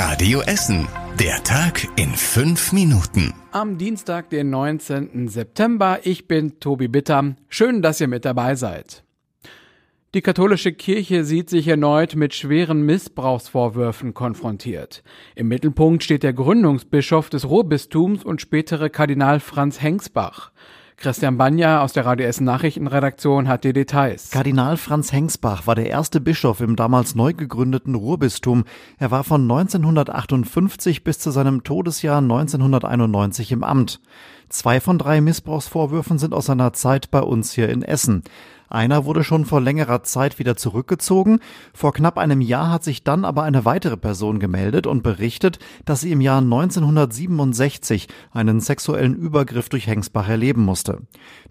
Radio Essen. Der Tag in 5 Minuten. Am Dienstag, den 19. September. Ich bin Tobi Bitter. Schön, dass ihr mit dabei seid. Die katholische Kirche sieht sich erneut mit schweren Missbrauchsvorwürfen konfrontiert. Im Mittelpunkt steht der Gründungsbischof des Ruhrbistums und spätere Kardinal Franz Hengsbach. Christian Banja aus der Radio Essen Nachrichtenredaktion hat die Details. Kardinal Franz Hengsbach war der erste Bischof im damals neu gegründeten Ruhrbistum. Er war von 1958 bis zu seinem Todesjahr 1991 im Amt. 2 von 3 Missbrauchsvorwürfen sind aus seiner Zeit bei uns hier in Essen. Einer wurde schon vor längerer Zeit wieder zurückgezogen. Vor knapp einem Jahr hat sich dann aber eine weitere Person gemeldet und berichtet, dass sie im Jahr 1967 einen sexuellen Übergriff durch Hengsbach erleben musste.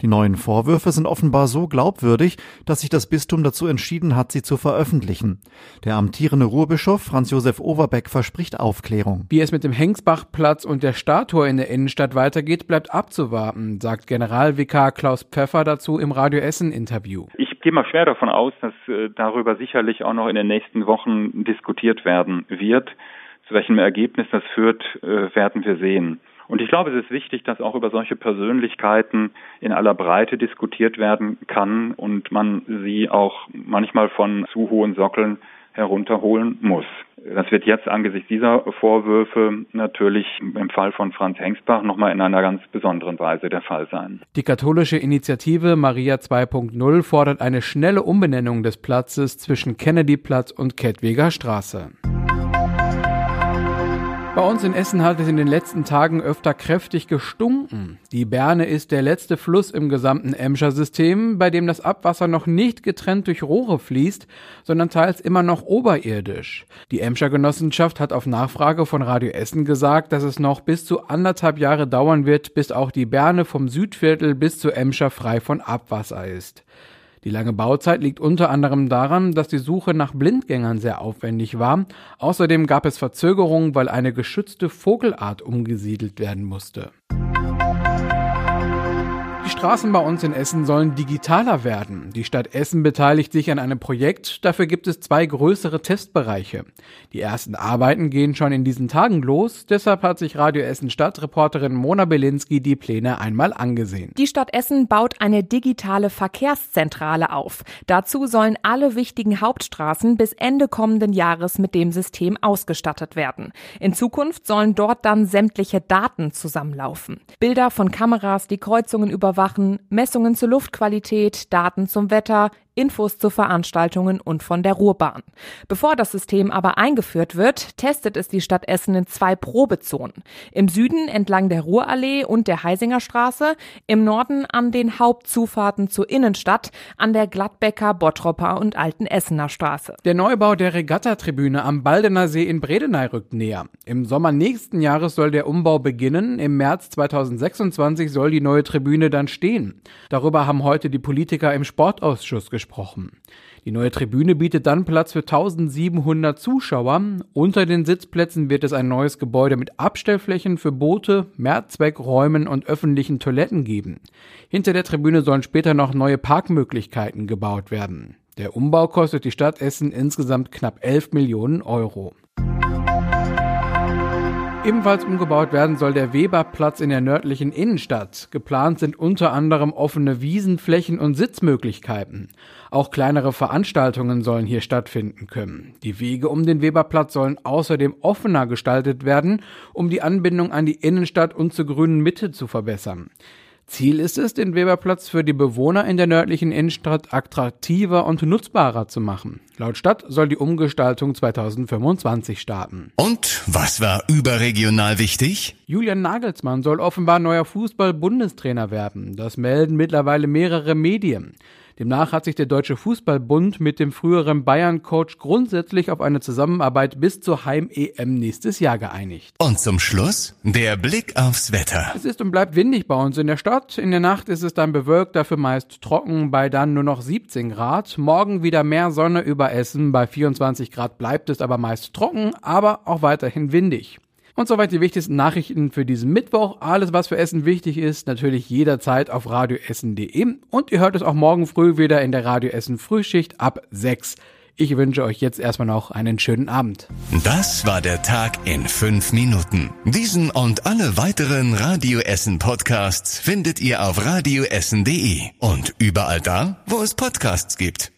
Die neuen Vorwürfe sind offenbar so glaubwürdig, dass sich das Bistum dazu entschieden hat, sie zu veröffentlichen. Der amtierende Ruhrbischof Franz Josef Overbeck verspricht Aufklärung. Wie es mit dem Hengsbachplatz und der Statue in der Innenstadt weitergeht, bleibt abzuwarten, sagt Generalvikar Klaus Pfeffer dazu im Radio Essen-Interview. Ich gehe mal schwer davon aus, dass darüber sicherlich auch noch in den nächsten Wochen diskutiert werden wird. Zu welchem Ergebnis das führt, werden wir sehen. Und ich glaube, es ist wichtig, dass auch über solche Persönlichkeiten in aller Breite diskutiert werden kann und man sie auch manchmal von zu hohen Sockeln herunterholen muss. Das wird jetzt angesichts dieser Vorwürfe natürlich im Fall von Franz Hengsbach nochmal in einer ganz besonderen Weise der Fall sein. Die katholische Initiative Maria 2.0 fordert eine schnelle Umbenennung des Platzes zwischen Kennedyplatz und Kettwiger Straße. Bei uns in Essen hat es in den letzten Tagen öfter kräftig gestunken. Die Berne ist der letzte Fluss im gesamten Emscher-System, bei dem das Abwasser noch nicht getrennt durch Rohre fließt, sondern teils immer noch oberirdisch. Die Emscher-Genossenschaft hat auf Nachfrage von Radio Essen gesagt, dass es noch bis zu 1,5 Jahre dauern wird, bis auch die Berne vom Südviertel bis zu Emscher frei von Abwasser ist. Die lange Bauzeit liegt unter anderem daran, dass die Suche nach Blindgängern sehr aufwendig war. Außerdem gab es Verzögerungen, weil eine geschützte Vogelart umgesiedelt werden musste. Die Straßen bei uns in Essen sollen digitaler werden. Die Stadt Essen beteiligt sich an einem Projekt. Dafür gibt es 2 größere Testbereiche. Die ersten Arbeiten gehen schon in diesen Tagen los. Deshalb hat sich Radio Essen Stadtreporterin Mona Belinski die Pläne einmal angesehen. Die Stadt Essen baut eine digitale Verkehrszentrale auf. Dazu sollen alle wichtigen Hauptstraßen bis Ende kommenden Jahres mit dem System ausgestattet werden. In Zukunft sollen dort dann sämtliche Daten zusammenlaufen. Bilder von Kameras, die Kreuzungen überwachen, Messungen zur Luftqualität, Daten zum Wetter, Infos zu Veranstaltungen und von der Ruhrbahn. Bevor das System aber eingeführt wird, testet es die Stadt Essen in 2 Probezonen. Im Süden entlang der Ruhrallee und der Heisinger Straße, im Norden an den Hauptzufahrten zur Innenstadt, an der Gladbecker, Bottropper und Alten Essener Straße. Der Neubau der Regattatribüne am Baldeneyer See in Bredeney rückt näher. Im Sommer nächsten Jahres soll der Umbau beginnen. Im März 2026 soll die neue Tribüne dann stehen. Darüber haben heute die Politiker im Sportausschuss gesprochen. Die neue Tribüne bietet dann Platz für 1700 Zuschauer. Unter den Sitzplätzen wird es ein neues Gebäude mit Abstellflächen für Boote, Mehrzweckräumen und öffentlichen Toiletten geben. Hinter der Tribüne sollen später noch neue Parkmöglichkeiten gebaut werden. Der Umbau kostet die Stadt Essen insgesamt knapp 11 Millionen €. Ebenfalls umgebaut werden soll der Weberplatz in der nördlichen Innenstadt. Geplant sind unter anderem offene Wiesenflächen und Sitzmöglichkeiten. Auch kleinere Veranstaltungen sollen hier stattfinden können. Die Wege um den Weberplatz sollen außerdem offener gestaltet werden, um die Anbindung an die Innenstadt und zur grünen Mitte zu verbessern. Ziel ist es, den Weberplatz für die Bewohner in der nördlichen Innenstadt attraktiver und nutzbarer zu machen. Laut Stadt soll die Umgestaltung 2025 starten. Und was war überregional wichtig? Julian Nagelsmann soll offenbar neuer Fußball-Bundestrainer werden. Das melden mittlerweile mehrere Medien. Demnach hat sich der Deutsche Fußballbund mit dem früheren Bayern-Coach grundsätzlich auf eine Zusammenarbeit bis zur Heim-EM nächstes Jahr geeinigt. Und zum Schluss der Blick aufs Wetter. Es ist und bleibt windig bei uns in der Stadt. In der Nacht ist es dann bewölkt, dafür meist trocken, bei dann nur noch 17 Grad. Morgen wieder mehr Sonne über Essen, bei 24 Grad bleibt es aber meist trocken, aber auch weiterhin windig. Und soweit die wichtigsten Nachrichten für diesen Mittwoch. Alles, was für Essen wichtig ist, natürlich jederzeit auf radioessen.de. Und ihr hört es auch morgen früh wieder in der Radio Essen Frühschicht ab 6. Ich wünsche euch jetzt erstmal noch einen schönen Abend. Das war der Tag in 5 Minuten. Diesen und alle weiteren Radio Essen Podcasts findet ihr auf radioessen.de und überall da, wo es Podcasts gibt.